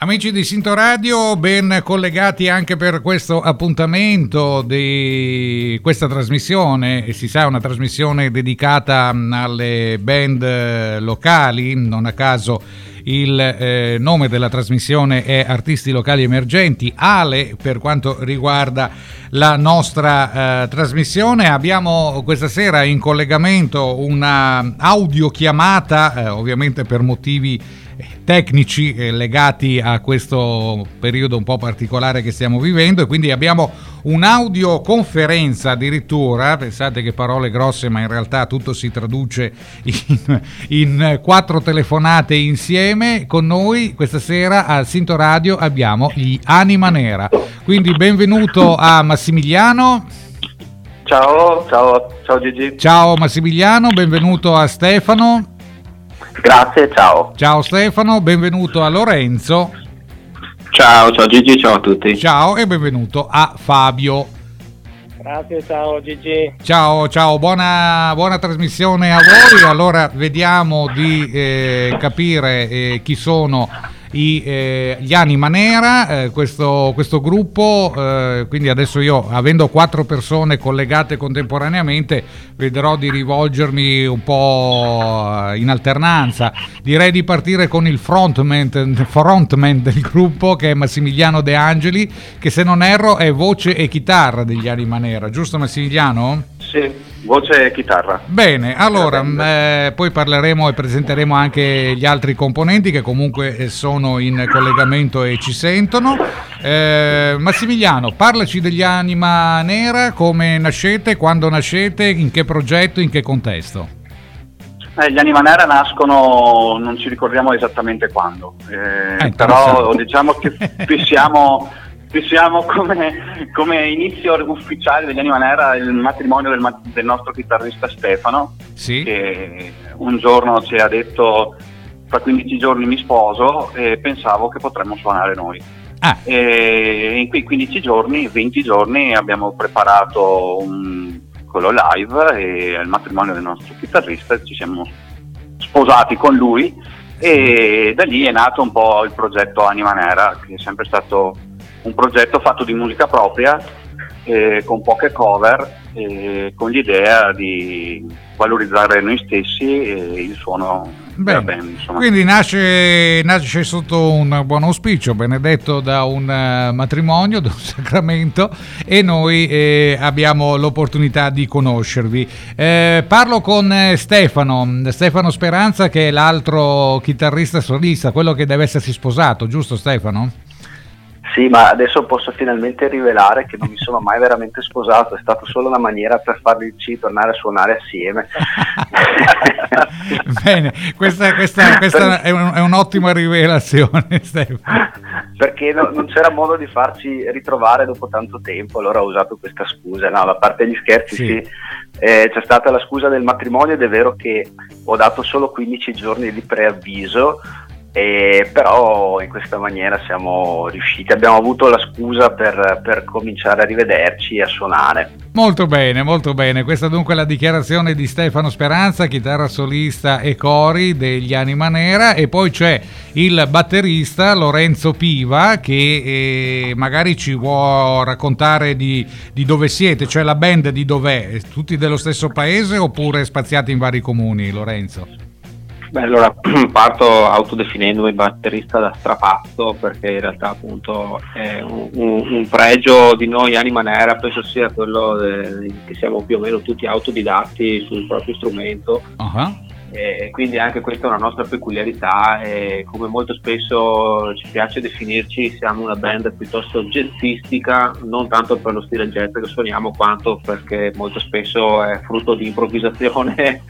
Amici di Sinto Radio, ben collegati anche per questo appuntamento di questa trasmissione. Si sa, una trasmissione dedicata alle band locali, non a caso il nome della trasmissione è Artisti Locali Emergenti. Ale, per quanto riguarda la nostra trasmissione, abbiamo questa sera in collegamento una audiochiamata, ovviamente per motivi tecnici legati a questo periodo un po' particolare che stiamo vivendo, e quindi abbiamo un'audioconferenza addirittura. Pensate che parole grosse, ma in realtà tutto si traduce in 4 telefonate insieme. Con noi questa sera a Sinto Radio abbiamo gli Anima Nera, quindi benvenuto a Massimiliano. Ciao Gigi. Ciao Massimiliano, benvenuto a Stefano. Grazie, ciao. Ciao Stefano, benvenuto a Lorenzo. Ciao Gigi, ciao a tutti. Ciao e benvenuto a Fabio. Grazie, ciao Gigi. Ciao, buona trasmissione a voi. Allora vediamo di capire chi sono gli Anima Nera, questo gruppo. Quindi adesso io, avendo 4 persone collegate contemporaneamente, vedrò di rivolgermi un po' in alternanza. Direi di partire con il frontman del gruppo, che è Massimiliano De Angeli, che se non erro è voce e chitarra degli Anima Nera, giusto Massimiliano? Sì, voce e chitarra. Bene, allora poi parleremo e presenteremo anche gli altri componenti che comunque sono in collegamento e ci sentono. Massimiliano, parlaci degli Anima Nera, come nascete, quando nascete, in che progetto, in che contesto? Gli Anima Nera nascono, non ci ricordiamo esattamente quando, però diciamo che fissiamo come inizio ufficiale degli Anima Nera il matrimonio del nostro chitarrista Stefano, sì, che un giorno ci ha detto: fra 15 giorni mi sposo e pensavo che potremmo suonare noi. E in quei 20 giorni abbiamo preparato quello live, e al matrimonio del nostro chitarrista ci siamo sposati con lui, e da lì è nato un po' il progetto Anima Nera, che è sempre stato un progetto fatto di musica propria, con poche cover, con l'idea di valorizzare noi stessi e il suono della band, insomma. Quindi nasce sotto un buon auspicio, benedetto da un matrimonio, da un sacramento, e noi abbiamo l'opportunità di conoscervi. Parlo con Stefano Speranza, che è l'altro chitarrista solista, quello che deve essersi sposato, giusto Stefano? Sì, ma adesso posso finalmente rivelare che non mi sono mai veramente sposato, è stata solo una maniera per farci tornare a suonare assieme. Bene, questa è un'ottima rivelazione, Stefano. Perché non c'era modo di farci ritrovare dopo tanto tempo, allora ho usato questa scusa. No, a parte gli scherzi, sì. C'è stata la scusa del matrimonio, ed è vero che ho dato solo 15 giorni di preavviso. Però in questa maniera siamo riusciti, abbiamo avuto la scusa per cominciare a rivederci e a suonare. Molto bene, questa dunque è la dichiarazione di Stefano Speranza, chitarra solista e cori degli Anima Nera. E poi c'è il batterista Lorenzo Piva, che magari ci può raccontare di dove siete, cioè la band di dov'è, tutti dello stesso paese oppure spaziati in vari comuni, Lorenzo? Beh, allora parto autodefinendomi batterista da strapazzo, perché in realtà appunto è un pregio di noi Anima Nera, penso sia quello che siamo più o meno tutti autodidatti sul proprio strumento. Uh-huh. E quindi anche questa è una nostra peculiarità, e come molto spesso ci piace definirci, siamo una band piuttosto jazzistica, non tanto per lo stile jazz che suoniamo, quanto perché molto spesso è frutto di improvvisazione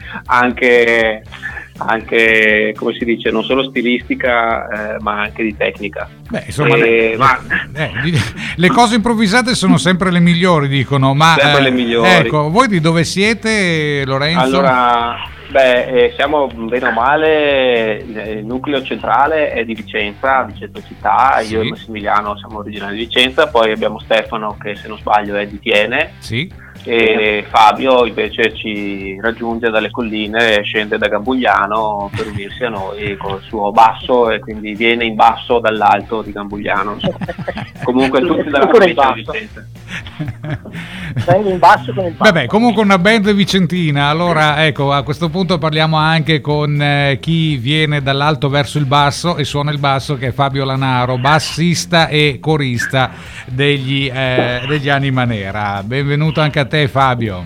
anche come si dice, non solo stilistica, ma anche di tecnica. Beh, insomma, le cose improvvisate sono sempre le migliori, dicono. Ma sempre le migliori. Ecco, voi di dove siete, Lorenzo? Allora Beh, siamo bene o male, il nucleo centrale è di Vicenza città, sì. Io e Massimiliano siamo originari di Vicenza, poi abbiamo Stefano che se non sbaglio è di Tiene, sì. E Fabio invece ci raggiunge dalle colline e scende da Gambugliano per unirsi a noi con il suo basso, e quindi viene in basso dall'alto di Gambugliano. Comunque tutti dalla provincia di Vicenza. In basso con il basso. Vabbè, comunque una band vicentina. Allora ecco, a questo punto parliamo anche con chi viene dall'alto verso il basso e suona il basso, che è Fabio Lanaro, bassista e corista degli Anima Nera. Benvenuto anche a te, Fabio.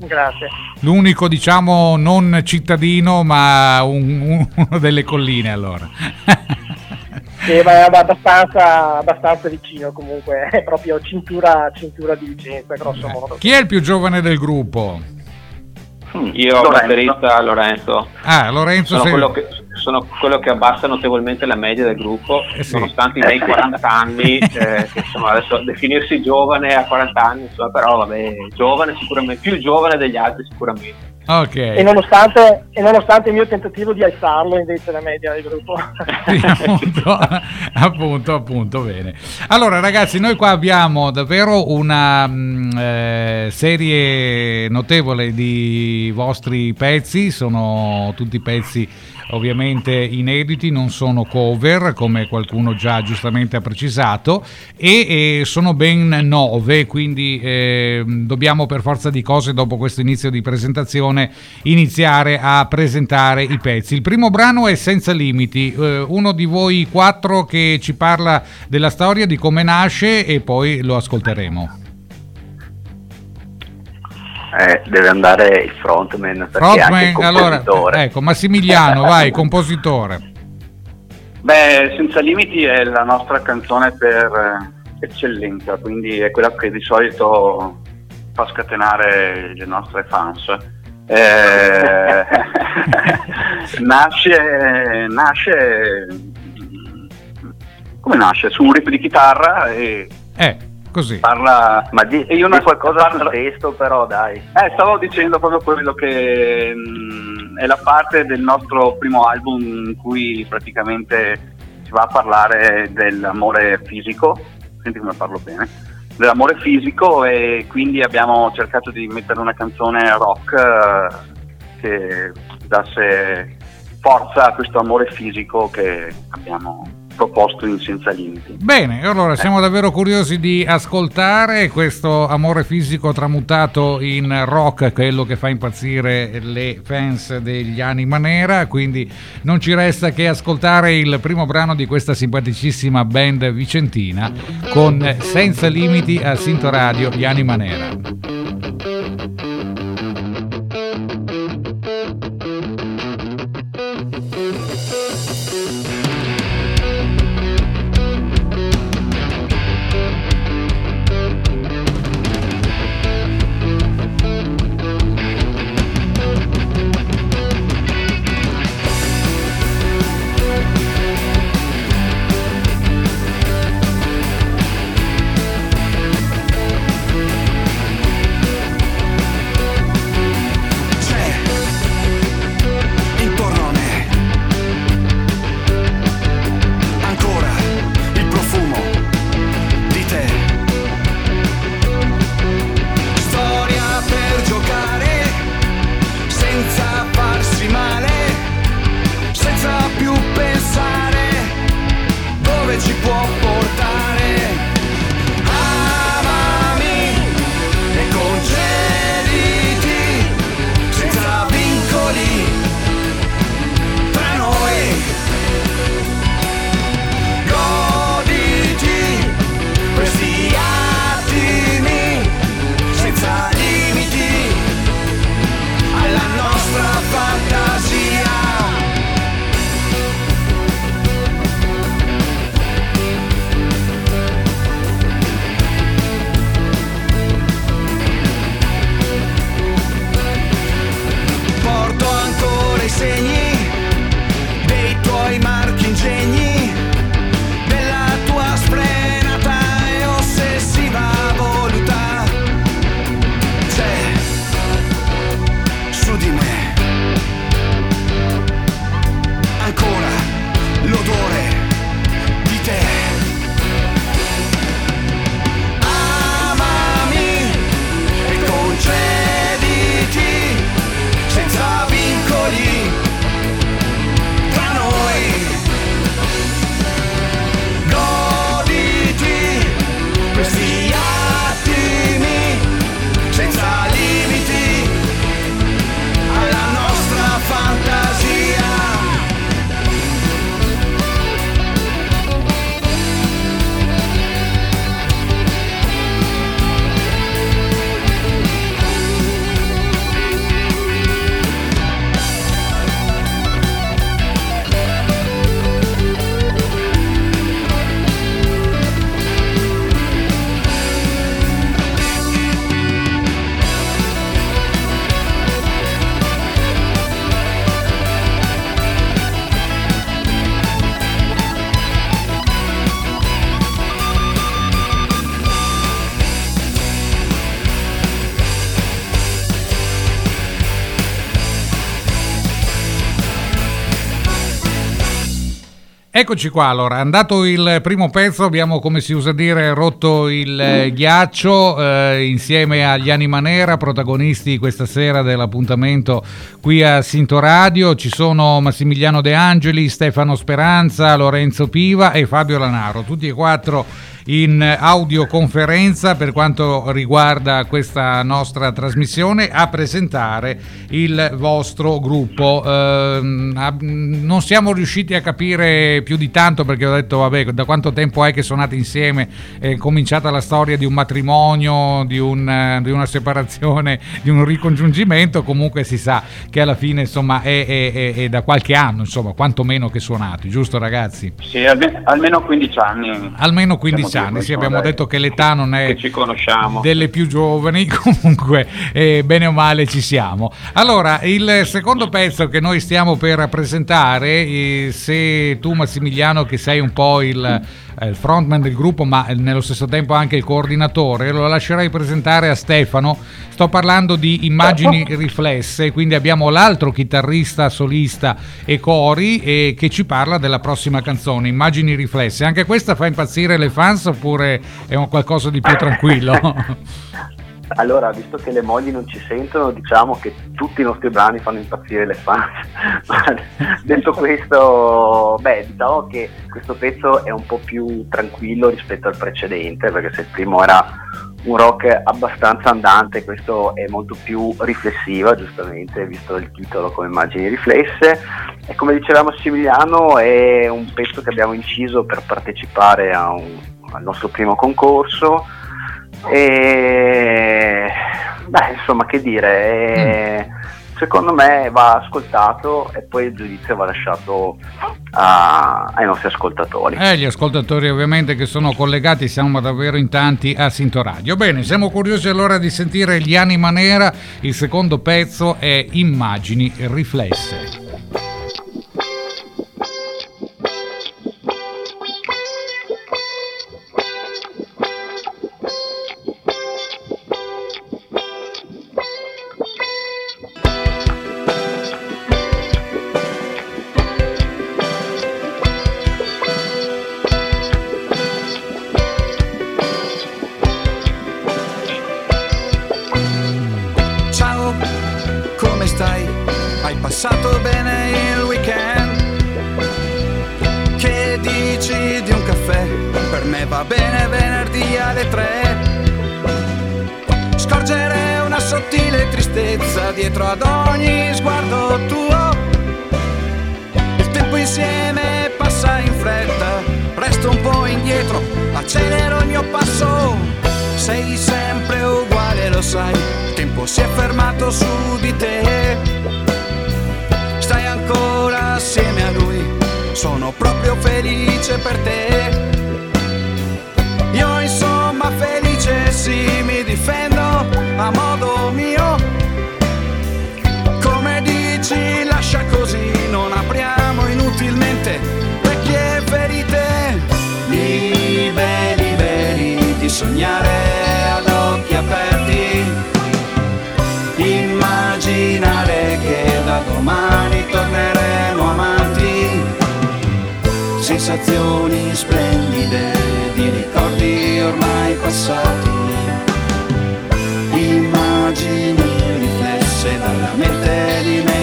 Grazie. L'unico, diciamo, non cittadino, ma uno delle colline, allora. Sì, ma abbastanza vicino, comunque, è proprio cintura di Vicenza, grosso modo. Chi è il più giovane del gruppo? Io, batterista Lorenzo. Ah, Lorenzo. Sono quello che abbassa notevolmente la media del gruppo, sì. Nonostante i miei 40 anni, che insomma adesso definirsi giovane a 40 anni, insomma, però vabbè, giovane sicuramente, più giovane degli altri sicuramente. Okay. E nonostante il mio tentativo di alzarlo, invece la media del gruppo. Sì, appunto, bene. Allora ragazzi, noi qua abbiamo davvero una serie notevole di vostri pezzi, sono tutti pezzi ovviamente inediti, non sono cover, come qualcuno già giustamente ha precisato, e sono ben 9, quindi dobbiamo per forza di cose, dopo questo inizio di presentazione, iniziare a presentare i pezzi. Il primo brano è Senza Limiti, uno di voi 4 che ci parla della storia, di come nasce, e poi lo ascolteremo. Deve andare il frontman, allora, ecco, Massimiliano, vai, compositore. Beh, Senza Limiti è la nostra canzone per eccellenza, quindi è quella che di solito fa scatenare le nostre fans. Nasce come nasce? Su un riff di chitarra e... Così. Parla, ma io non ho qualcosa al testo, però dai. Stavo dicendo proprio quello che è la parte del nostro primo album in cui praticamente si va a parlare dell'amore fisico. Senti come parlo bene. Dell'amore fisico, e quindi abbiamo cercato di mettere una canzone rock che dasse forza a questo amore fisico che abbiamo proposto in Senza Limiti. Bene, allora siamo davvero curiosi di ascoltare questo amore fisico tramutato in rock, quello che fa impazzire le fans degli Anima Nera, quindi non ci resta che ascoltare il primo brano di questa simpaticissima band vicentina con Senza Limiti a Sinto Radio, gli Anima Nera. Eccoci qua, allora, è andato il primo pezzo, abbiamo, come si usa dire, rotto il ghiaccio insieme agli Anima Nera, protagonisti questa sera dell'appuntamento qui a Sinto Radio. Ci sono Massimiliano De Angeli, Stefano Speranza, Lorenzo Piva e Fabio Lanaro, tutti e quattro in audioconferenza per quanto riguarda questa nostra trasmissione a presentare il vostro gruppo. Non siamo riusciti a capire più di tanto, perché ho detto vabbè, da quanto tempo è che suonate insieme, è cominciata la storia di un matrimonio, di una separazione, di un ricongiungimento. Comunque si sa che alla fine insomma è da qualche anno, insomma, quantomeno che suonate, giusto ragazzi? Sì, almeno 15 anni. Almeno 15 anni, sì, abbiamo detto che l'età non è che ci conosciamo, delle più giovani, comunque bene o male ci siamo. Allora, il secondo pezzo che noi stiamo per presentare, se tu Massimiliano, che sei un po' il frontman del gruppo ma nello stesso tempo anche il coordinatore, lo lascerei presentare a Stefano. Sto parlando di Immagini Riflesse, quindi abbiamo l'altro chitarrista solista e cori che ci parla della prossima canzone, Immagini Riflesse. Anche questa fa impazzire le fans oppure è un qualcosa di più tranquillo? Allora, visto che le mogli non ci sentono, diciamo che tutti i nostri brani fanno impazzire le fans. Detto questo, diciamo che questo pezzo è un po' più tranquillo rispetto al precedente, perché se il primo era un rock abbastanza andante, questo è molto più riflessiva, giustamente, visto il titolo come Immagini Riflesse. E come diceva Massimiliano, è un pezzo che abbiamo inciso per partecipare a al nostro primo concorso e insomma, che dire, secondo me va ascoltato e poi il giudizio va lasciato ai nostri ascoltatori. Gli ascoltatori ovviamente che sono collegati, siamo davvero in tanti a Sinto Radio. Bene, siamo curiosi allora di sentire gli Anima Nera, il secondo pezzo è Immagini Riflesse. Dietro ad ogni sguardo tuo, il tempo insieme passa in fretta, resto un po' indietro, accelero il mio passo. Sei sempre uguale, lo sai, il tempo si è fermato su di te. Stai ancora assieme a lui, sono proprio felice per te. Io insomma felice sì, mi difendo a modo mio. Ci lascia così, non apriamo inutilmente vecchie ferite. Liberi, liberi di sognare ad occhi aperti, immaginare che da domani torneremo amanti. Sensazioni splendide di ricordi ormai passati, immagini riflesse dalla mente di me.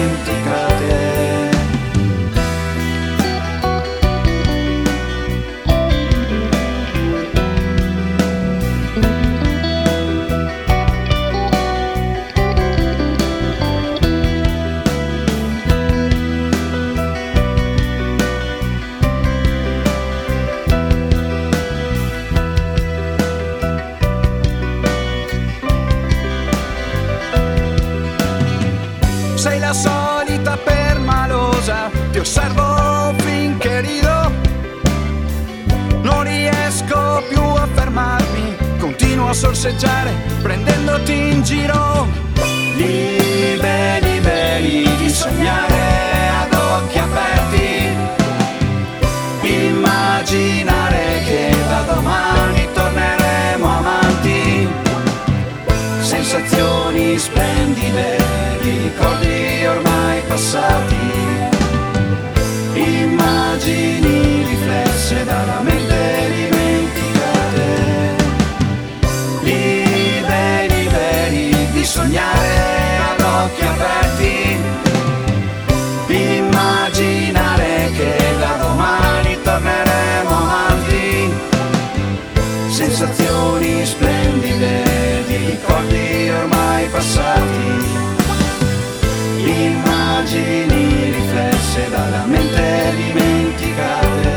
Ti osservo finché rido, non riesco più a fermarmi, continuo a sorseggiare prendendoti in giro. Liberi, liberi di sognare ad occhi aperti, immaginare che da domani torneremo amanti. Sensazioni splendide di ricordi ormai passati, immagini malamente dimenticate.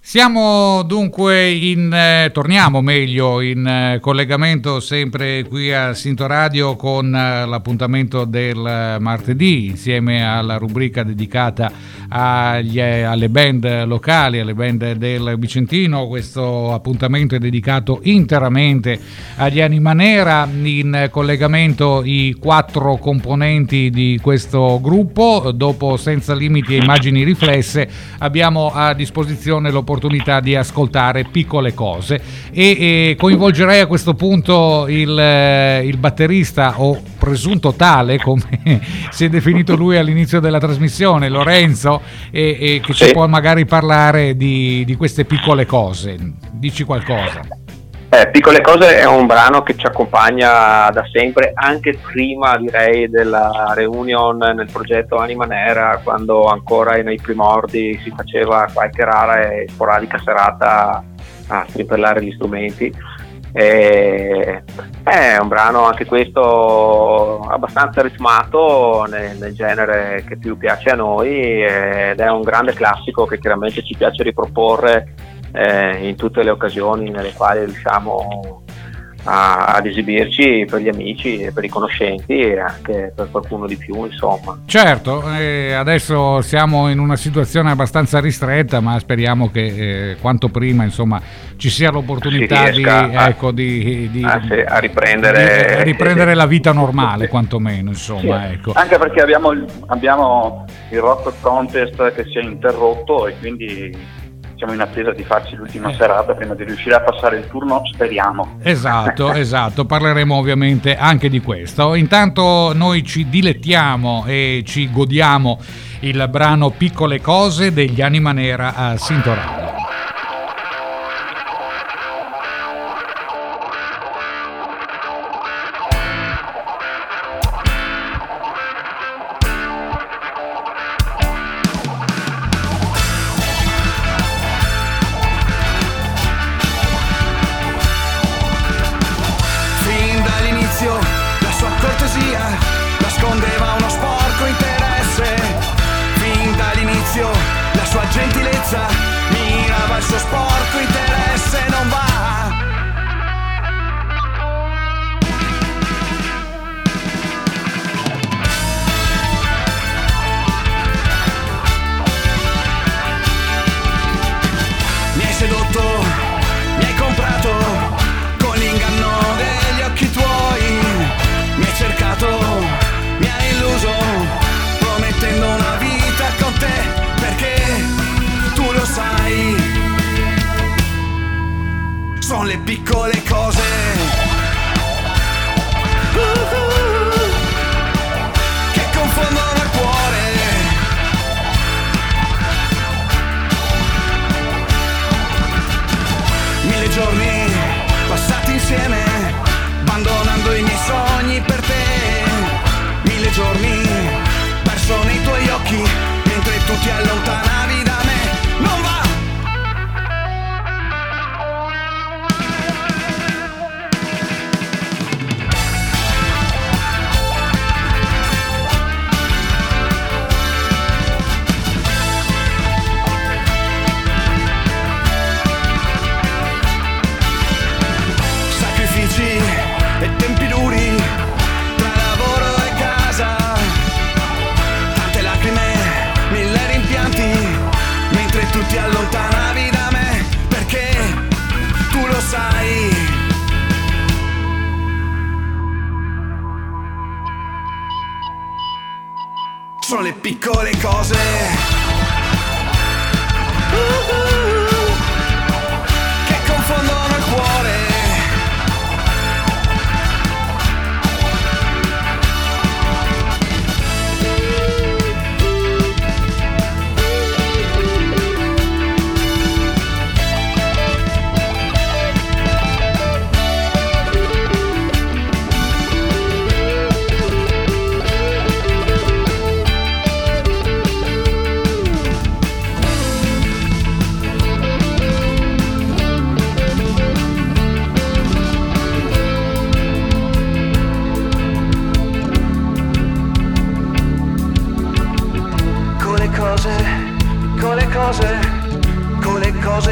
Siamo dunque torniamo meglio in collegamento sempre qui a Sinto Radio con l'appuntamento del martedì insieme alla rubrica dedicata alle band locali, alle band del Vicentino. Questo appuntamento è dedicato interamente agli Anima Nera. In collegamento i quattro componenti di questo gruppo. Dopo Senza Limiti e Immagini Riflesse abbiamo a disposizione l'opportunità di ascoltare Piccole Cose e coinvolgerei a questo punto il batterista o presunto tale, come si è definito lui all'inizio della trasmissione, Lorenzo, e che sì, ci può magari parlare di queste Piccole Cose. Dici qualcosa. Piccole Cose è un brano che ci accompagna da sempre, anche prima direi della reunion nel progetto Anima Nera, quando ancora nei primordi si faceva qualche rara e sporadica serata a strimpellare gli strumenti. È un brano anche questo abbastanza ritmato nel genere che più piace a noi, ed è un grande classico che chiaramente ci piace riproporre in tutte le occasioni nelle quali riusciamo ad esibirci, per gli amici, per i conoscenti e anche per qualcuno di più, insomma. Certo, adesso siamo in una situazione abbastanza ristretta, ma speriamo che quanto prima, insomma, ci sia l'opportunità a riprendere la vita normale, quantomeno, insomma, sì. Ecco. Anche perché abbiamo il Rock Contest che si è interrotto e quindi siamo in attesa di farci l'ultima serata prima di riuscire a passare il turno, speriamo. Esatto, parleremo ovviamente anche di questo. Intanto noi ci dilettiamo e ci godiamo il brano Piccole Cose degli Anima Nera a Sinto Radio. Sono le piccole cose.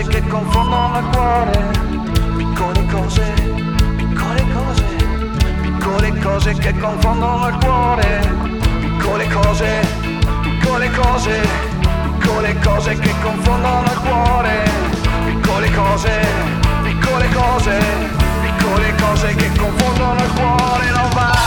cose che confondono il cuore, piccole cose che confondono il cuore, piccole cose che confondono il cuore, piccole cose che confondono il cuore, non va.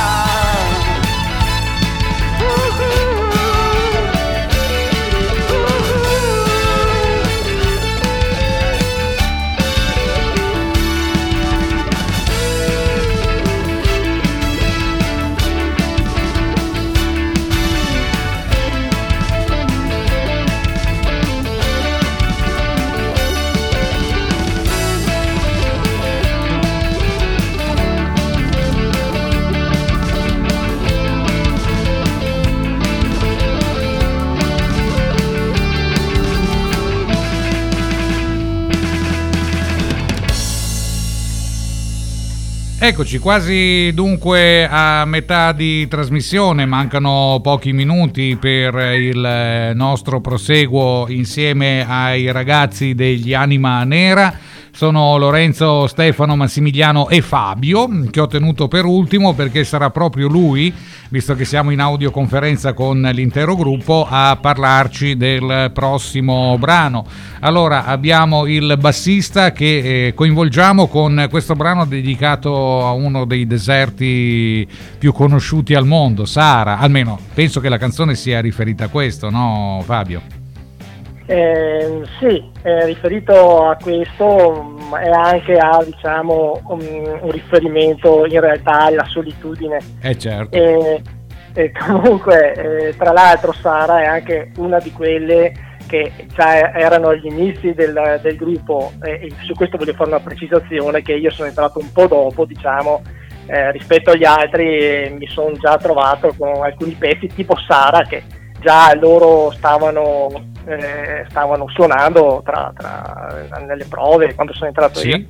Eccoci quasi dunque a metà di trasmissione, mancano pochi minuti per il nostro proseguo insieme ai ragazzi degli Anima Nera. Sono Lorenzo, Stefano, Massimiliano e Fabio, che ho tenuto per ultimo perché sarà proprio lui, visto che siamo in audioconferenza con l'intero gruppo, a parlarci del prossimo brano. Allora abbiamo il bassista che coinvolgiamo con questo brano dedicato a uno dei deserti più conosciuti al mondo, Sahara. Almeno penso che la canzone sia riferita a questo, no Fabio? Sì, è riferito a questo, è anche a un riferimento in realtà alla solitudine. Certo. Comunque, tra l'altro Sara è anche una di quelle che già erano agli inizi del gruppo, e su questo voglio fare una precisazione, che io sono entrato un po' dopo, rispetto agli altri, e mi sono già trovato con alcuni pezzi tipo Sara che già loro stavano suonando nelle prove quando sono entrato io.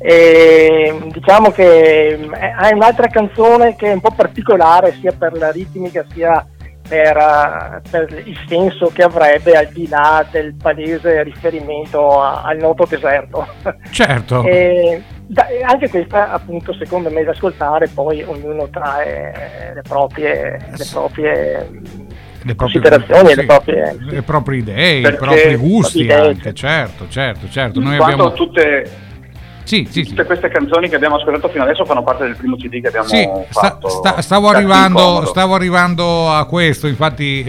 E diciamo che è un'altra canzone che è un po' particolare sia per la ritmica sia per il senso che avrebbe, al di là del palese riferimento al noto deserto. Certo. Anche questa, appunto, secondo me da ascoltare, poi ognuno trae le proprie considerazioni, sì, le proprie idee, perché i propri gusti, anche, certo. Noi abbiamo tutte queste canzoni che abbiamo ascoltato fino adesso fanno parte del primo CD che abbiamo fatto. Stavo arrivando a questo, infatti,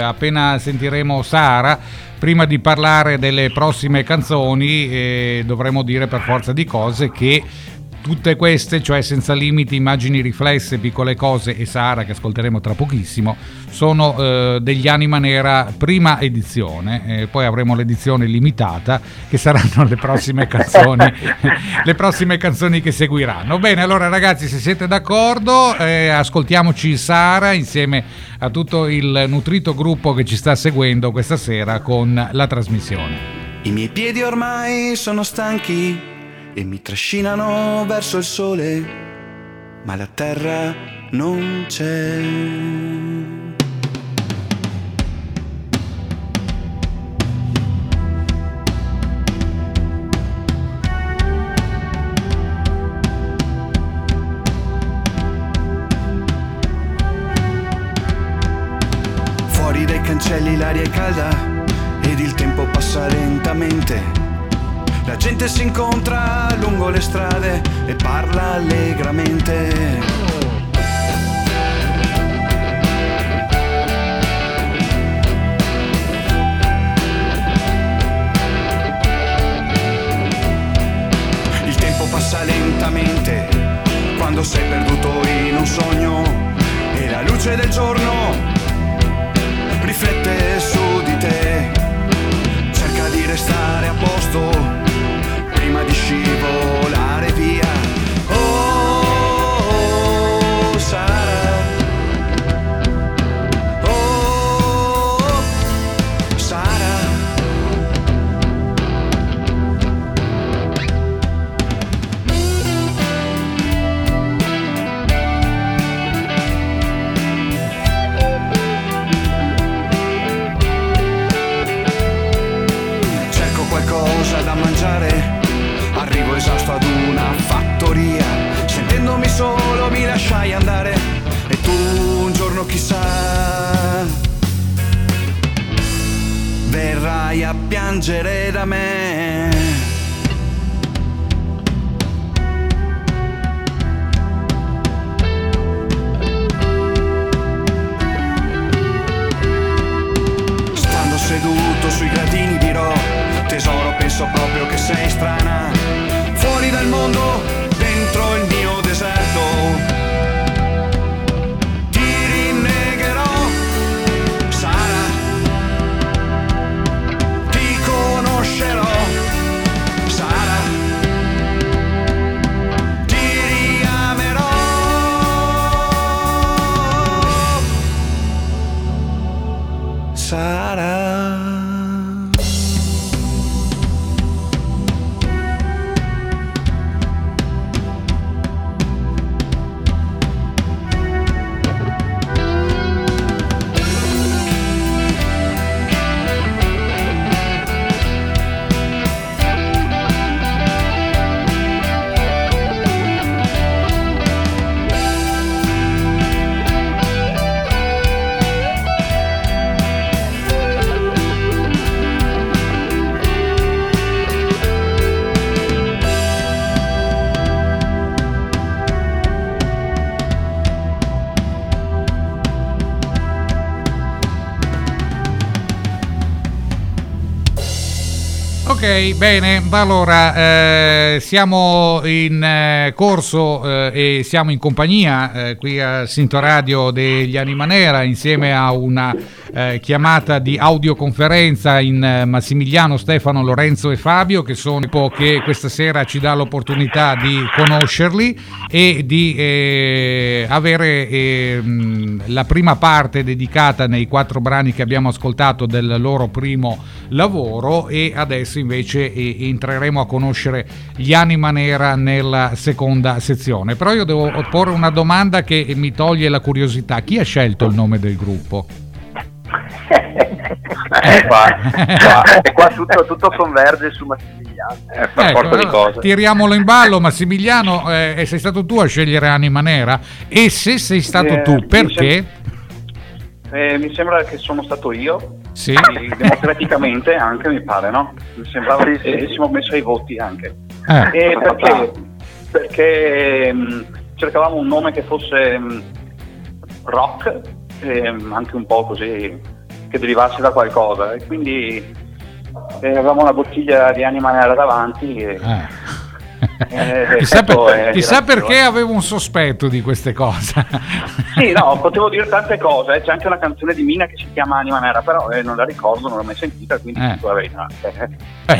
appena sentiremo Sara, prima di parlare delle prossime canzoni, dovremo dire per forza di cose che tutte queste, cioè Senza Limiti, Immagini Riflesse, Piccole Cose e Sahara, che ascolteremo tra pochissimo, sono degli Anima Nera prima edizione, poi avremo l'edizione limitata che saranno le prossime canzoni che seguiranno. Bene, allora ragazzi, se siete d'accordo, ascoltiamoci Sahara insieme a tutto il nutrito gruppo che ci sta seguendo questa sera con la trasmissione. I miei piedi ormai sono stanchi e mi trascinano verso il sole, ma la terra non c'è. Fuori dai cancelli l'aria è calda ed il tempo passa lentamente. La gente si incontra lungo le strade e parla allegramente. Il tempo passa lentamente quando sei perduto in un sogno, e la luce del giorno riflette su di te. Cerca di restare a posto prima di scivolare via. Oh, Sara, oh, Sara. Cerco qualcosa da mangiare. Arrivo esausto ad una fattoria, sentendomi solo mi lasciai andare. E tu un giorno chissà verrai a piangere da me. Stando seduto sui gradini dirò: tesoro, penso proprio che sei strana, fuori dal mondo, dentro il mio deserto. Ok, bene, allora siamo in corso e siamo in compagnia qui a Sinto Radio degli Anima Nera, insieme a una chiamata di audioconferenza in Massimiliano, Stefano, Lorenzo e Fabio, che sono che questa sera ci dà l'opportunità di conoscerli e di avere la prima parte dedicata nei 4 brani che abbiamo ascoltato del loro primo lavoro, e adesso invece entreremo a conoscere gli Anima Nera nella seconda sezione. Però io devo porre una domanda che mi toglie la curiosità: chi ha scelto il nome del gruppo? Qua tutto converge su Massimiliano, per forza di cose. Tiriamolo in ballo, Massimiliano, sei stato tu a scegliere Anima Nera? E se sei stato tu, perché? Mi sembra che sono stato io. Sì. Democraticamente anche, mi pare, no? Mi sembrava che avessimo messo ai voti anche. Perché cercavamo un nome che fosse rock, anche un po' così, che derivasse da qualcosa, e quindi avevamo una bottiglia di Anima Nera davanti Chissà perché avevo un sospetto di queste cose. Sì, no, potevo dire tante cose. C'è anche una canzone di Mina che si chiama Anima Nera, però non la ricordo, non l'ho mai sentita, quindi dico la verità. C'era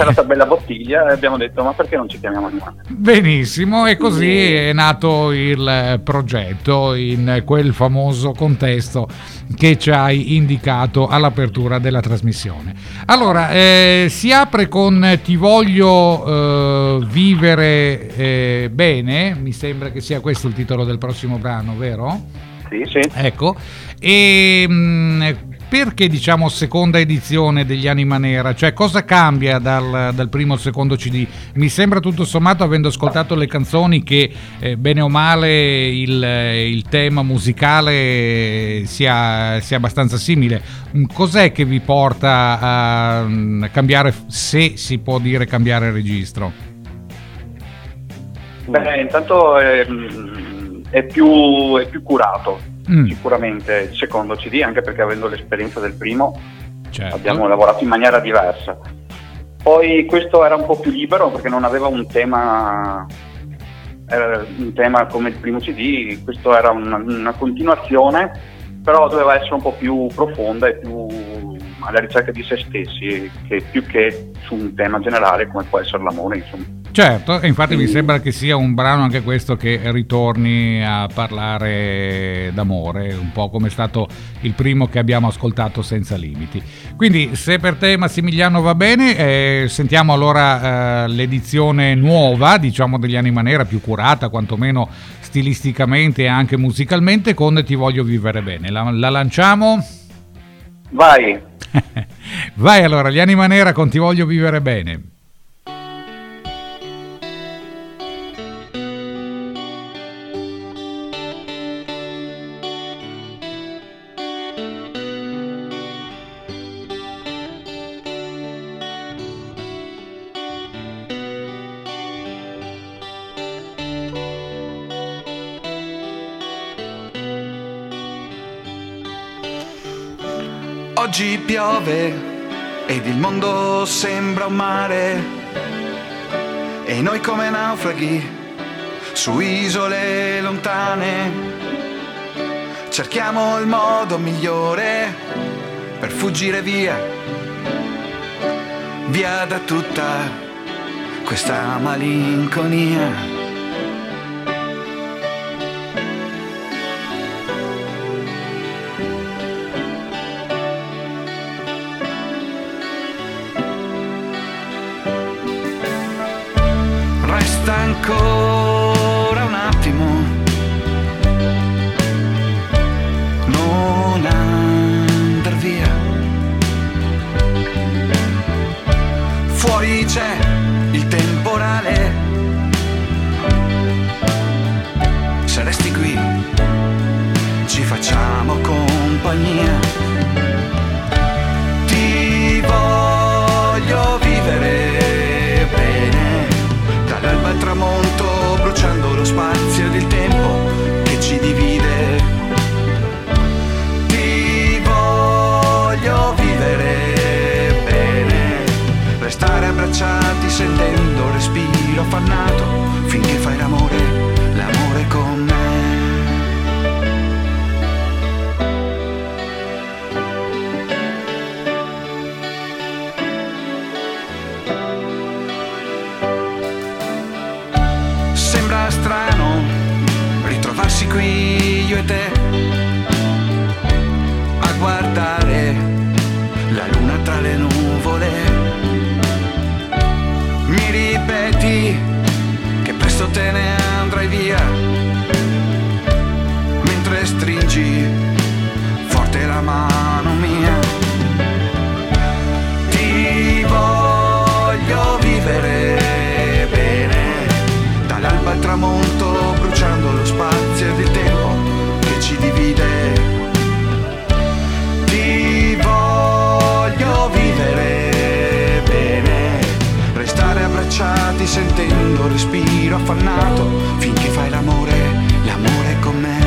questa bella bottiglia e abbiamo detto: ma perché non ci chiamiamo Anima Nera? Benissimo, e così è nato il progetto in quel famoso contesto che ci hai indicato all'apertura della trasmissione. Allora, si apre con Ti voglio vivere bene, mi sembra che sia questo il titolo del prossimo brano, vero? Sì, sì. Ecco, e perché diciamo seconda edizione degli Anima Nera? Cioè, cosa cambia dal primo al secondo CD? Mi sembra tutto sommato, avendo ascoltato le canzoni, che bene o male il tema musicale sia abbastanza simile. Cos'è che vi porta a cambiare, se si può dire cambiare registro? Beh, intanto è più curato. Sicuramente il secondo CD, anche perché avendo l'esperienza del primo, certo, abbiamo lavorato in maniera diversa. Poi questo era un po' più libero, perché non aveva un tema, era un tema come il primo CD. Questo era una continuazione, però doveva essere un po' più profonda e più alla ricerca di se stessi, che più che su un tema generale come può essere l'amore, insomma. Certo, e infatti mi sembra che sia un brano anche questo che ritorni a parlare d'amore, un po' come è stato il primo che abbiamo ascoltato, Senza Limiti. Quindi, se per te, Massimiliano, va bene, sentiamo allora l'edizione nuova, diciamo, degli Anima Nera, più curata quantomeno stilisticamente e anche musicalmente, con Ti voglio vivere bene. La lanciamo? Vai! Vai allora, gli Anima Nera con Ti voglio vivere bene. Oggi piove ed il mondo sembra un mare e noi come naufraghi su isole lontane cerchiamo il modo migliore per fuggire via, via da tutta questa malinconia. Ancora un attimo, non andar via, fuori c'è il temporale, se resti qui ci facciamo compagnia, ti voglio vivere bene. Dall'alba al tramonto, bruciando lo spazio ed il tempo che ci divide. Ti voglio vivere bene, restare abbracciati sentendo il respiro affannato, finché fai l'amore, l'amore con me. Strano ritrovarsi qui io e te a guardare la luna tra le nuvole, mi ripeti che presto te ne andrai via mentre stringi forte la mano mia. Ti voglio vivere al tramonto, bruciando lo spazio ed il tempo che ci divide. Ti voglio vivere bene, restare abbracciati sentendo il respiro affannato, finché fai l'amore, l'amore con me.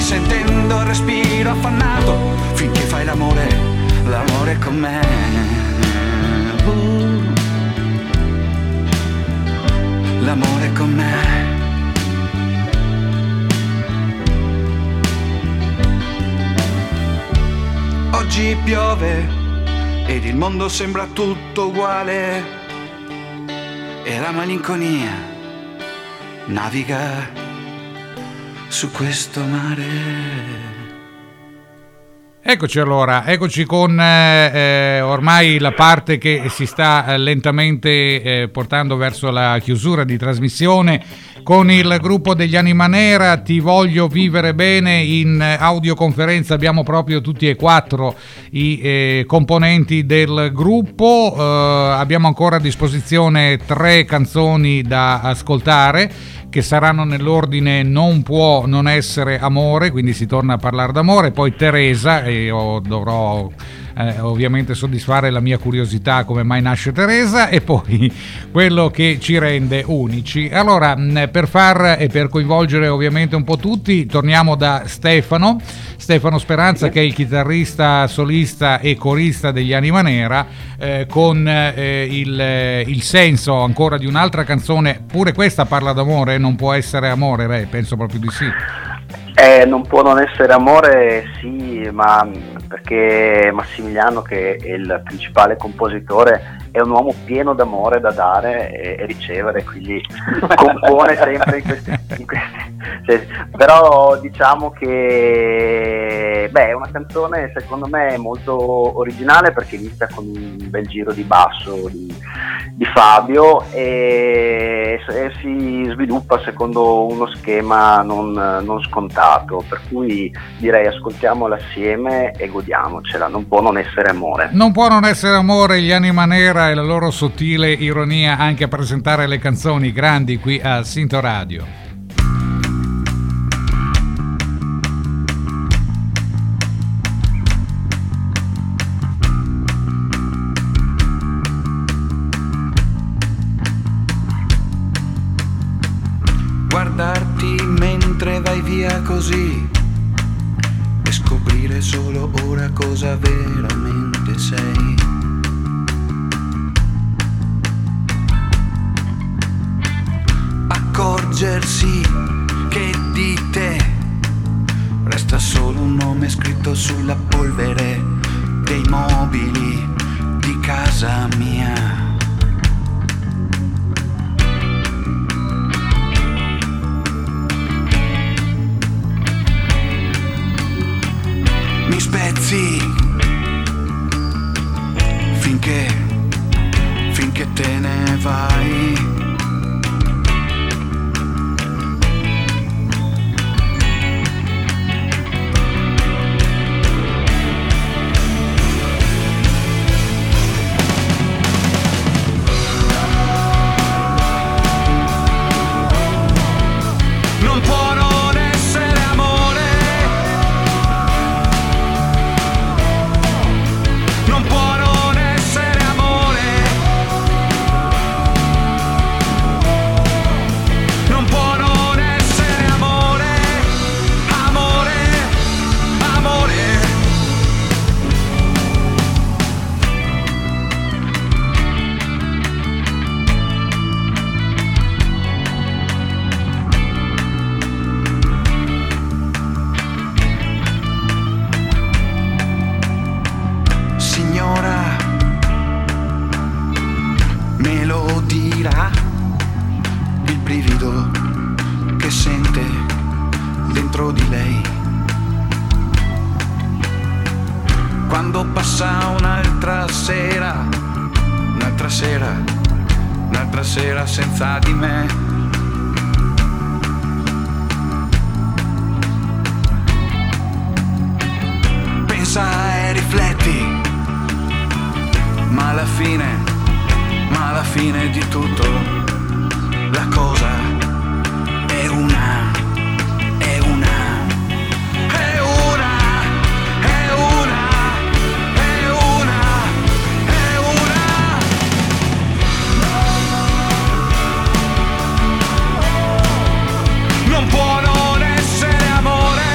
Sentendo il respiro affannato, finché fai l'amore, l'amore con me. L'amore con me. Oggi piove ed il mondo sembra tutto uguale e la malinconia naviga su questo mare. Eccoci allora, eccoci con ormai la parte che si sta lentamente portando verso la chiusura di trasmissione, con il gruppo degli Anima Nera, Ti voglio vivere bene. In audioconferenza abbiamo proprio tutti e quattro i componenti del gruppo, abbiamo ancora a disposizione 3 canzoni da ascoltare che saranno nell'ordine Non può non essere amore, quindi si torna a parlare d'amore, poi Teresa, e io dovrò ovviamente soddisfare la mia curiosità come mai nasce Teresa, e poi quello che ci rende unici. Allora, per far e per coinvolgere ovviamente un po' tutti, torniamo da Stefano Speranza, che è il chitarrista solista e corista degli Anima Nera, con il senso ancora di un'altra canzone, pure questa parla d'amore, Non può essere amore, beh, penso proprio di sì. Non può non essere amore, sì, ma perché Massimiliano, che è il principale compositore, è un uomo pieno d'amore da dare e ricevere, quindi compone sempre in questi cioè, però diciamo che è una canzone secondo me molto originale, perché inizia con un bel giro di basso di Fabio e si sviluppa secondo uno schema non scontato, per cui direi ascoltiamola assieme e godiamocela. Non può non essere amore. Non può non essere amore, gli Anima Nera e la loro sottile ironia anche a presentare le canzoni grandi qui a Sinto Radio. Guardarti mentre vai via così e scoprire solo ora cosa veramente sei. Accorgersi che di te resta solo un nome scritto sulla polvere dei mobili di casa mia. Mi spezzi finché te ne vai. Non può non essere amore. Non può non essere amore. Non può non essere amore. Amore, amore. Signora, me lo dirà il brivido che sente dentro di lei quando passa un'altra sera, un'altra sera, un'altra sera senza di me. Pensa e rifletti, ma alla fine di tutto la cosa è una, è una. Non può non essere amore.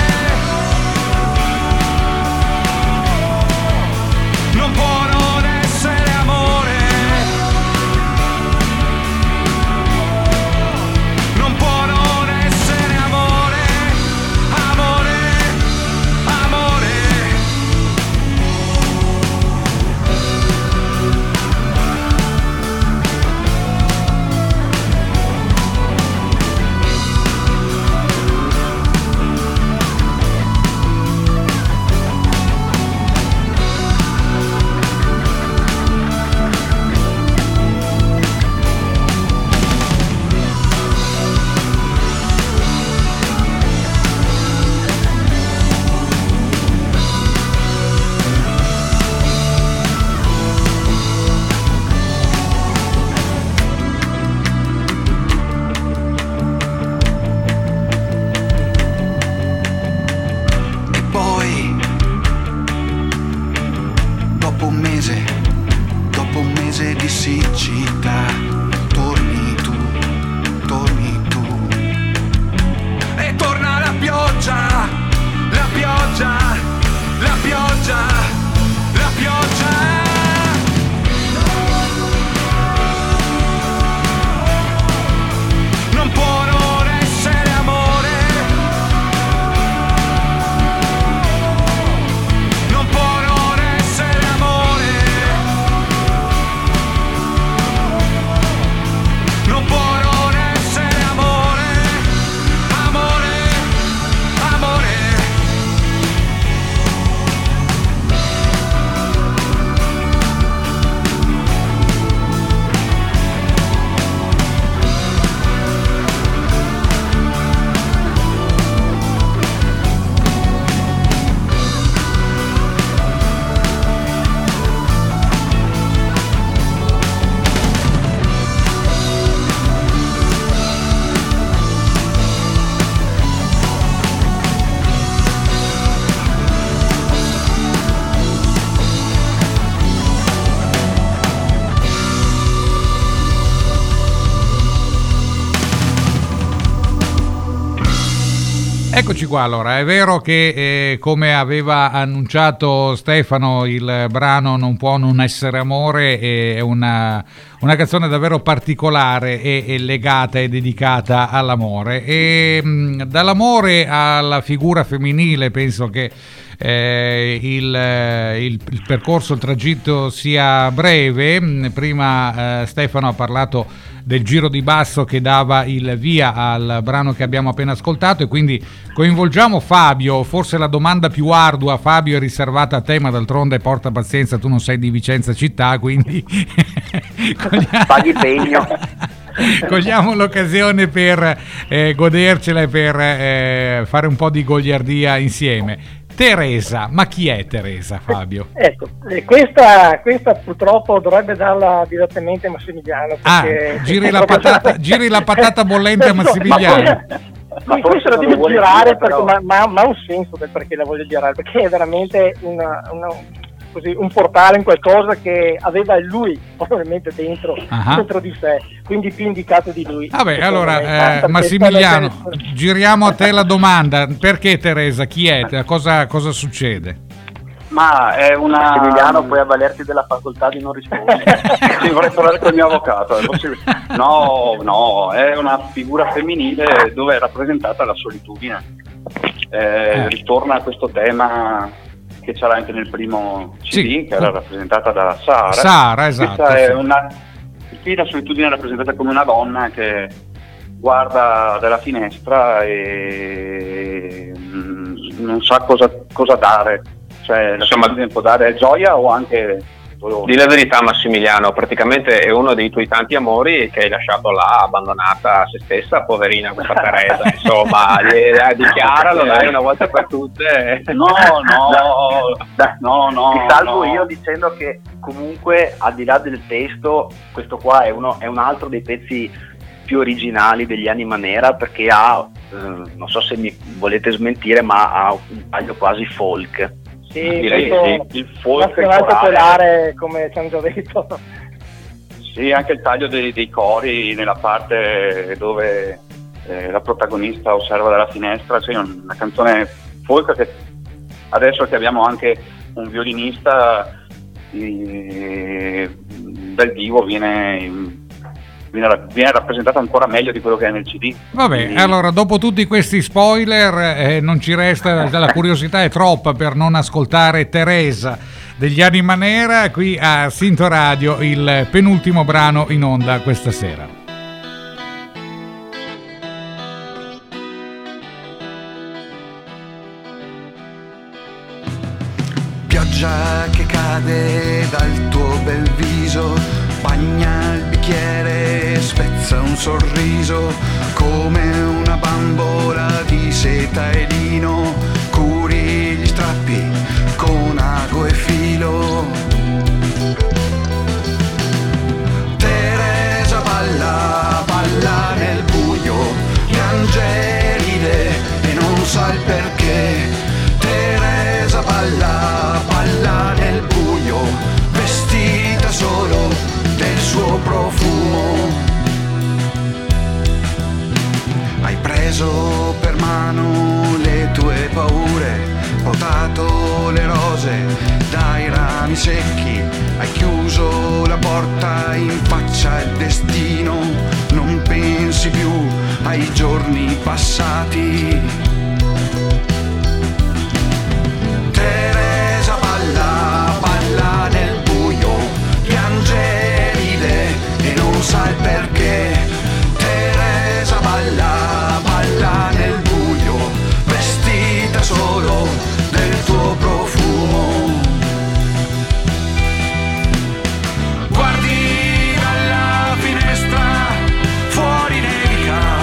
Eccoci qua. Allora, è vero che come aveva annunciato Stefano, il brano Non può non essere amore è una canzone davvero particolare e legata e dedicata all'amore, e dall'amore alla figura femminile penso che il percorso, il tragitto sia breve. Prima Stefano ha parlato del giro di basso che dava il via al brano che abbiamo appena ascoltato, e quindi coinvolgiamo Fabio. Forse la domanda più ardua, Fabio, è riservata a te, ma d'altronde porta pazienza, tu non sei di Vicenza città, quindi paghi impegno. Cogliamo l'occasione per godercela e per fare un po' di goliardia insieme. Teresa, ma chi è Teresa, Fabio? Ecco, questa purtroppo dovrebbe darla direttamente a Massimiliano. Giri la patata bollente a Massimiliano. Ma forse la devi girare, ma ha un senso del perché la voglio girare, perché è veramente un portale in qualcosa che aveva lui probabilmente dentro di sé, quindi più indicato di lui. Vabbè, allora Massimiliano, giriamo a te la domanda: perché Teresa? Chi è? Cosa succede? Ma è una... Massimiliano, puoi avvalerti della facoltà di non rispondere. Ci vorrei parlare con il mio avvocato, è possibile? No, è una figura femminile dove è rappresentata la solitudine. Ritorna a questo tema che c'era anche nel primo CD, sì, che era rappresentata da Sara, esatto. Questa è qui la solitudine è rappresentata come una donna che guarda dalla finestra e non sa cosa dare, cioè la solitudine può dare gioia o anche dolore. Dì la verità, Massimiliano, praticamente è uno dei tuoi tanti amori che hai lasciato là, abbandonata a se stessa, poverina questa Teresa, insomma, dichiaralo dai una volta per tutte. No. Ti salvo io dicendo che comunque, al di là del testo, questo qua è un altro dei pezzi più originali degli Anima Nera, perché ha, non so se mi volete smentire, ma ha un taglio quasi folk. Sì, il folk corale, come ci hanno già detto. Sì, anche il taglio dei cori nella parte dove la protagonista osserva dalla finestra, cioè una canzone folk che adesso che abbiamo anche un violinista dal vivo viene rappresentata ancora meglio di quello che è nel CD. Vabbè, quindi... allora dopo tutti questi spoiler non ci resta, la curiosità è troppa per non ascoltare Teresa degli Anima Nera qui a Sinto Radio, il penultimo brano in onda questa sera. Pioggia che cade dal tuo bel viso, bagna il bicchiere, spezza un sorriso, come una bambola di seta e lino, curi gli strappi con ago e filo. Teresa balla, balla nel buio, piange, ride e non sa il perché. Teresa balla, balla nel buio, vestita solo del suo profumo. Hai preso per mano le tue paure, potato le rose dai rami secchi, hai chiuso la porta in faccia al destino, non pensi più ai giorni passati. Teresa balla, balla nel buio, piange e non sai perché. Teresa balla, balla nel buio, vestita solo del tuo profumo. Guardi dalla finestra, fuori nevica,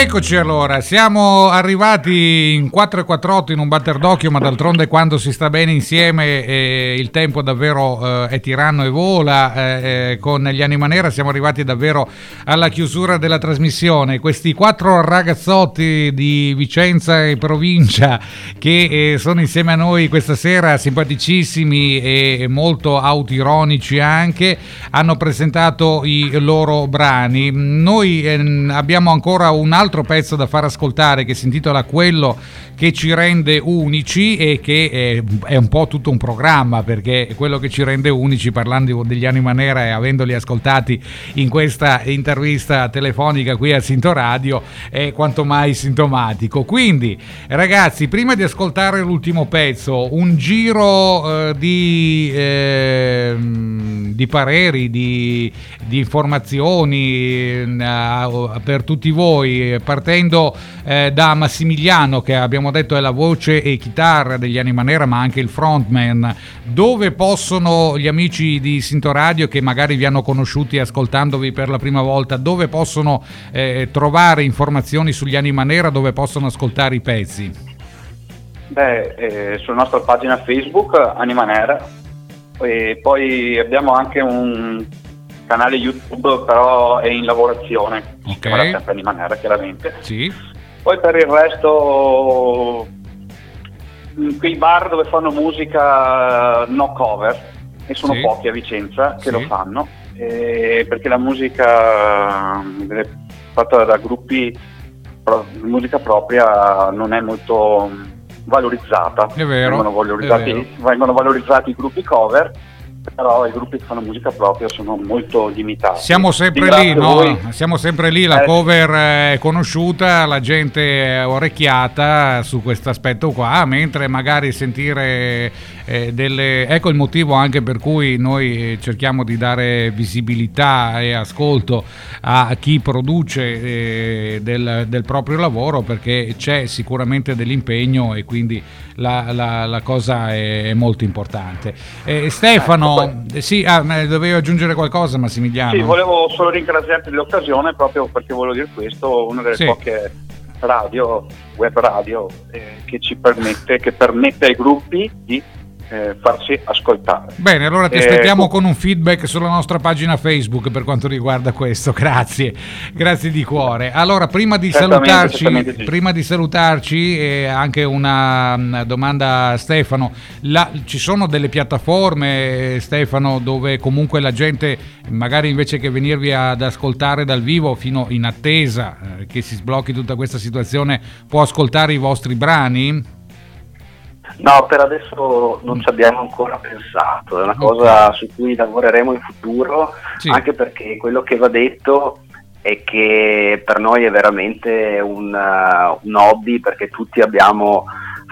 Eccoci allora, siamo arrivati in 4:48 in un batter d'occhio, ma d'altronde quando si sta bene insieme il tempo davvero è tiranno e vola. Con gli Anima Nera siamo arrivati davvero alla chiusura della trasmissione. Questi quattro ragazzotti di Vicenza e provincia che sono insieme a noi questa sera, simpaticissimi e molto autoironici anche, hanno presentato i loro brani. Noi abbiamo ancora un altro pezzo da far ascoltare che si intitola Quello che ci rende unici, e che è un po' tutto un programma, perché quello che ci rende unici, parlando degli Anima Nera e avendoli ascoltati in questa intervista telefonica qui a Sinto Radio, è quanto mai sintomatico. Quindi ragazzi, prima di ascoltare l'ultimo pezzo, un giro di pareri, di informazioni per tutti voi, partendo da Massimiliano, che abbiamo detto è la voce e chitarra degli Anima Nera ma anche il frontman. Dove possono gli amici di Sinto Radio, che magari vi hanno conosciuti ascoltandovi per la prima volta, dove possono trovare informazioni sugli Anima Nera, dove possono ascoltare i pezzi? Sulla nostra pagina Facebook Anima Nera, e poi abbiamo anche un canale YouTube, però è in lavorazione, okay, sempre Anima Nera chiaramente. Sì. Poi per il resto quei bar dove fanno musica no cover, e sono sì, pochi a Vicenza che sì, lo fanno, perché la musica fatta da gruppi, musica propria, non è molto valorizzata. È vero, vengono valorizzati i gruppi cover, però i gruppi che fanno musica propria sono molto limitati. Siamo sempre lì, no? Voi. Siamo sempre lì, la cover è conosciuta, la gente è orecchiata su questo aspetto qua, mentre magari sentire ecco il motivo anche per cui noi cerchiamo di dare visibilità e ascolto a chi produce del proprio lavoro, perché c'è sicuramente dell'impegno, e quindi la cosa è molto importante. Stefano, sì, dovevi aggiungere qualcosa, Massimiliano? Sì, volevo solo ringraziarti dell'occasione, proprio perché volevo dire questo, una delle sì, poche web radio che ci permette, che permette ai gruppi di farsi ascoltare. Bene, allora ti aspettiamo con un feedback sulla nostra pagina Facebook per quanto riguarda questo. Grazie di cuore. Allora, prima di salutarci anche una domanda a Stefano. Ci sono delle piattaforme, Stefano, dove comunque la gente, magari invece che venirvi ad ascoltare dal vivo, fino in attesa che si sblocchi tutta questa situazione, può ascoltare i vostri brani? No, per adesso non ci abbiamo ancora pensato, è una cosa su cui lavoreremo in futuro, sì, anche perché quello che va detto è che per noi è veramente un hobby, perché tutti abbiamo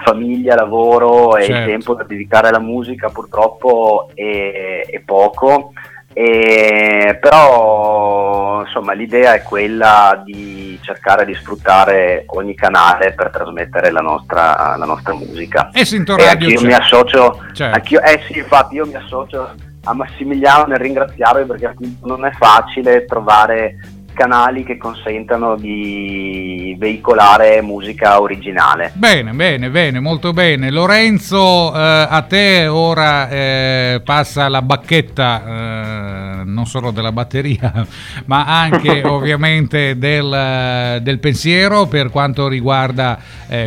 famiglia, lavoro e certo, il tempo da dedicare alla musica purtroppo è poco, però insomma l'idea è quella di cercare di sfruttare ogni canale per trasmettere la nostra musica. E Sinto Radio, io mi associo, certo, anch'io, sì, infatti io mi associo a Massimiliano nel ringraziarvi, perché appunto non è facile trovare canali che consentano di veicolare musica originale. Bene, molto bene. Lorenzo, a te ora passa la bacchetta, non solo della batteria, ma anche ovviamente del pensiero per quanto riguarda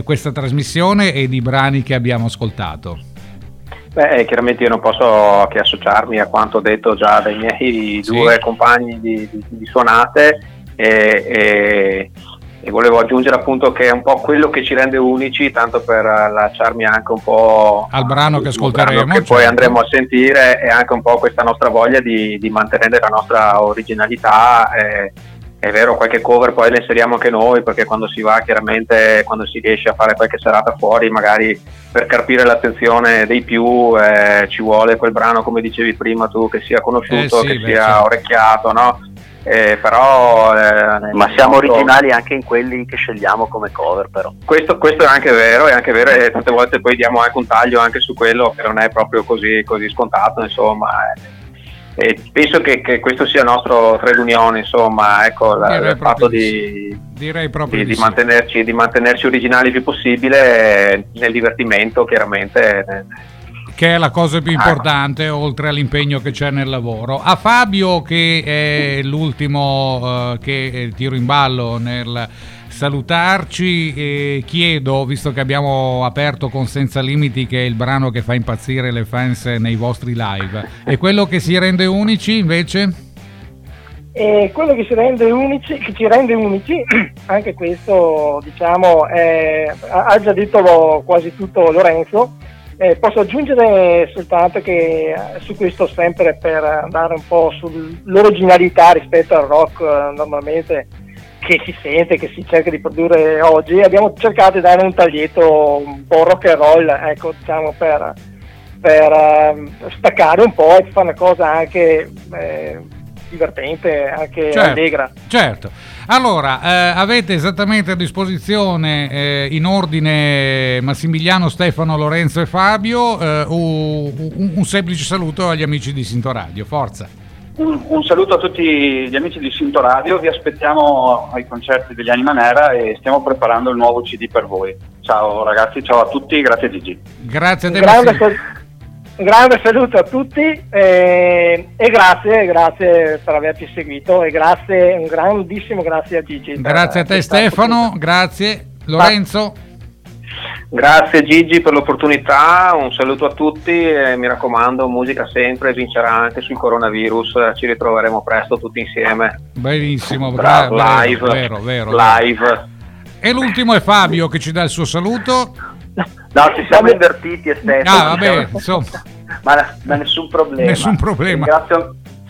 questa trasmissione e i brani che abbiamo ascoltato. Chiaramente io non posso che associarmi a quanto detto già dai miei due sì, compagni di suonate, e volevo aggiungere appunto che è un po' quello che ci rende unici, tanto per allacciarmi anche un po' al brano che ascolteremo, brano che poi andremo a sentire, e anche un po' questa nostra voglia di mantenere la nostra originalità. È vero, qualche cover poi le inseriamo anche noi, perché quando si va, chiaramente, quando si riesce a fare qualche serata fuori, magari per carpire l'attenzione dei più ci vuole quel brano, come dicevi prima tu, che sia conosciuto, sia orecchiato, no? Però ma siamo originali anche in quelli che scegliamo come cover, però questo è anche vero, e tante volte poi diamo anche un taglio anche su quello che non è proprio così scontato, insomma. Penso che questo sia il nostro trade union, insomma, ecco, il fatto di mantenerci originali il più possibile nel divertimento, chiaramente, che è la cosa più importante, oltre all'impegno che c'è nel lavoro. A Fabio, che è l'ultimo che tiro in ballo nel salutarci, chiedo, visto che abbiamo aperto con Senza Limiti, che è il brano che fa impazzire le fans nei vostri live, e quello che si rende unici invece? Quello che si rende unici, che ci rende unici, anche questo, diciamo, ha già detto quasi tutto Lorenzo. Posso aggiungere soltanto che su questo, sempre per andare un po' sull'originalità rispetto al rock normalmente che si sente, che si cerca di produrre oggi, abbiamo cercato di dare un taglietto un po' rock and roll, ecco, diciamo, per staccare un po' e fare una cosa anche divertente, anche allegra. Certo. Allora, avete esattamente a disposizione, in ordine Massimiliano, Stefano, Lorenzo e Fabio, un semplice saluto agli amici di Sinto Radio. Forza! Un saluto a tutti gli amici di Sinto Radio, vi aspettiamo ai concerti degli Anima Nera e stiamo preparando il nuovo CD per voi. Ciao ragazzi, ciao a tutti, grazie Gigi. Grazie a te, un grande saluto a tutti, e grazie per averci seguito, e grazie, un grandissimo grazie a Gigi. Grazie a te Stefano, grazie Lorenzo. Grazie Gigi per l'opportunità, un saluto a tutti e mi raccomando, musica sempre vincerà anche sul coronavirus, ci ritroveremo presto tutti insieme. Benissimo, bravo, live. E l'ultimo è Fabio che ci dà il suo saluto. No, ci siamo divertiti esteticamente. Ah, vabbè, insomma. ma nessun problema.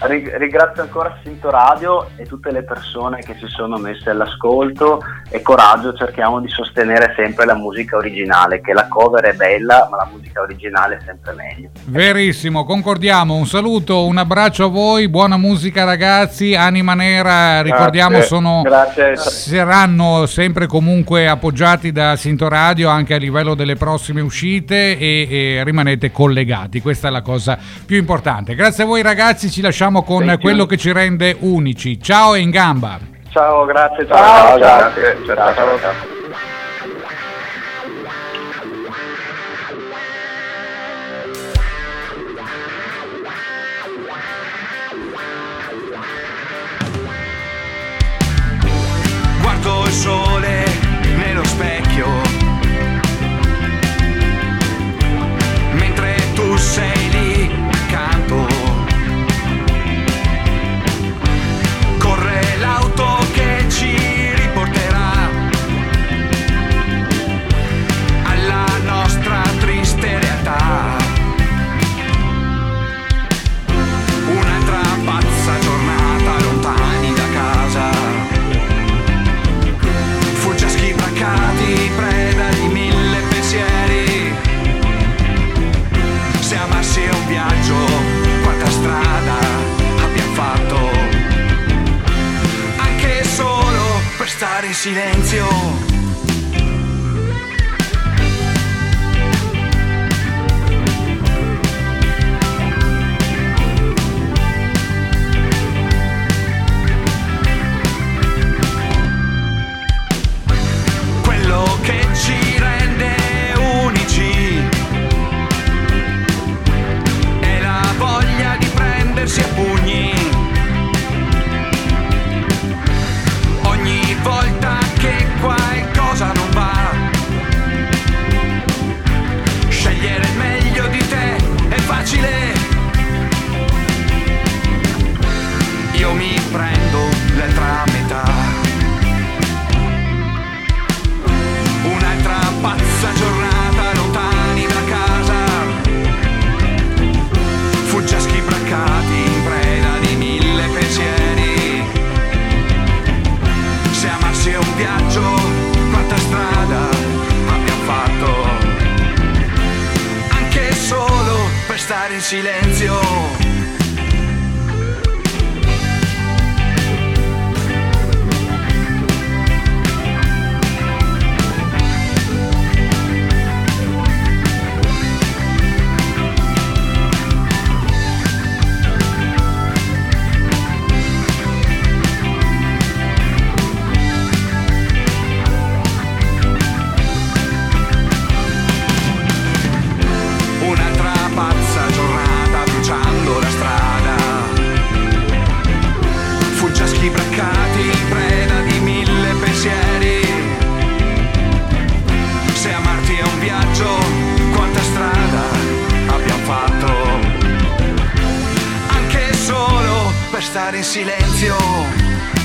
Ringrazio ancora Sinto Radio e tutte le persone che si sono messe all'ascolto, e coraggio, cerchiamo di sostenere sempre la musica originale, che la cover è bella ma la musica originale è sempre meglio. Verissimo, concordiamo, un saluto, un abbraccio a voi, buona musica ragazzi. Anima Nera, ricordiamo, saranno sempre comunque appoggiati da Sinto Radio anche a livello delle prossime uscite, e rimanete collegati, questa è la cosa più importante. Grazie a voi ragazzi, ci lasciamo con quello che ci rende unici. Ciao e in gamba. Ciao, grazie. Ciao. Guardo il sole nello specchio, mentre tu sei lì accanto. L'auto che ci riporterà alla nostra triste realtà. Un'altra pazza giornata lontani da casa, fuggiaschi braccati, preda di mille pensieri. Se amassi un viaggio, quanta strada abbiamo fatto, per stare in silenzio. Quello che ci rende unici è la voglia di prendersi a pugni. Ogni volta che qualcosa non va, scegliere il meglio di te è facile. Io mi prendo l'altra metà, un'altra pazza giornata lontani da casa, fuggiaschi braccati in preda di mille pensieri. Se amarsi è un viaggio, quanta strada abbiamo fatto, anche solo per stare in silenzio. stare in silenzio.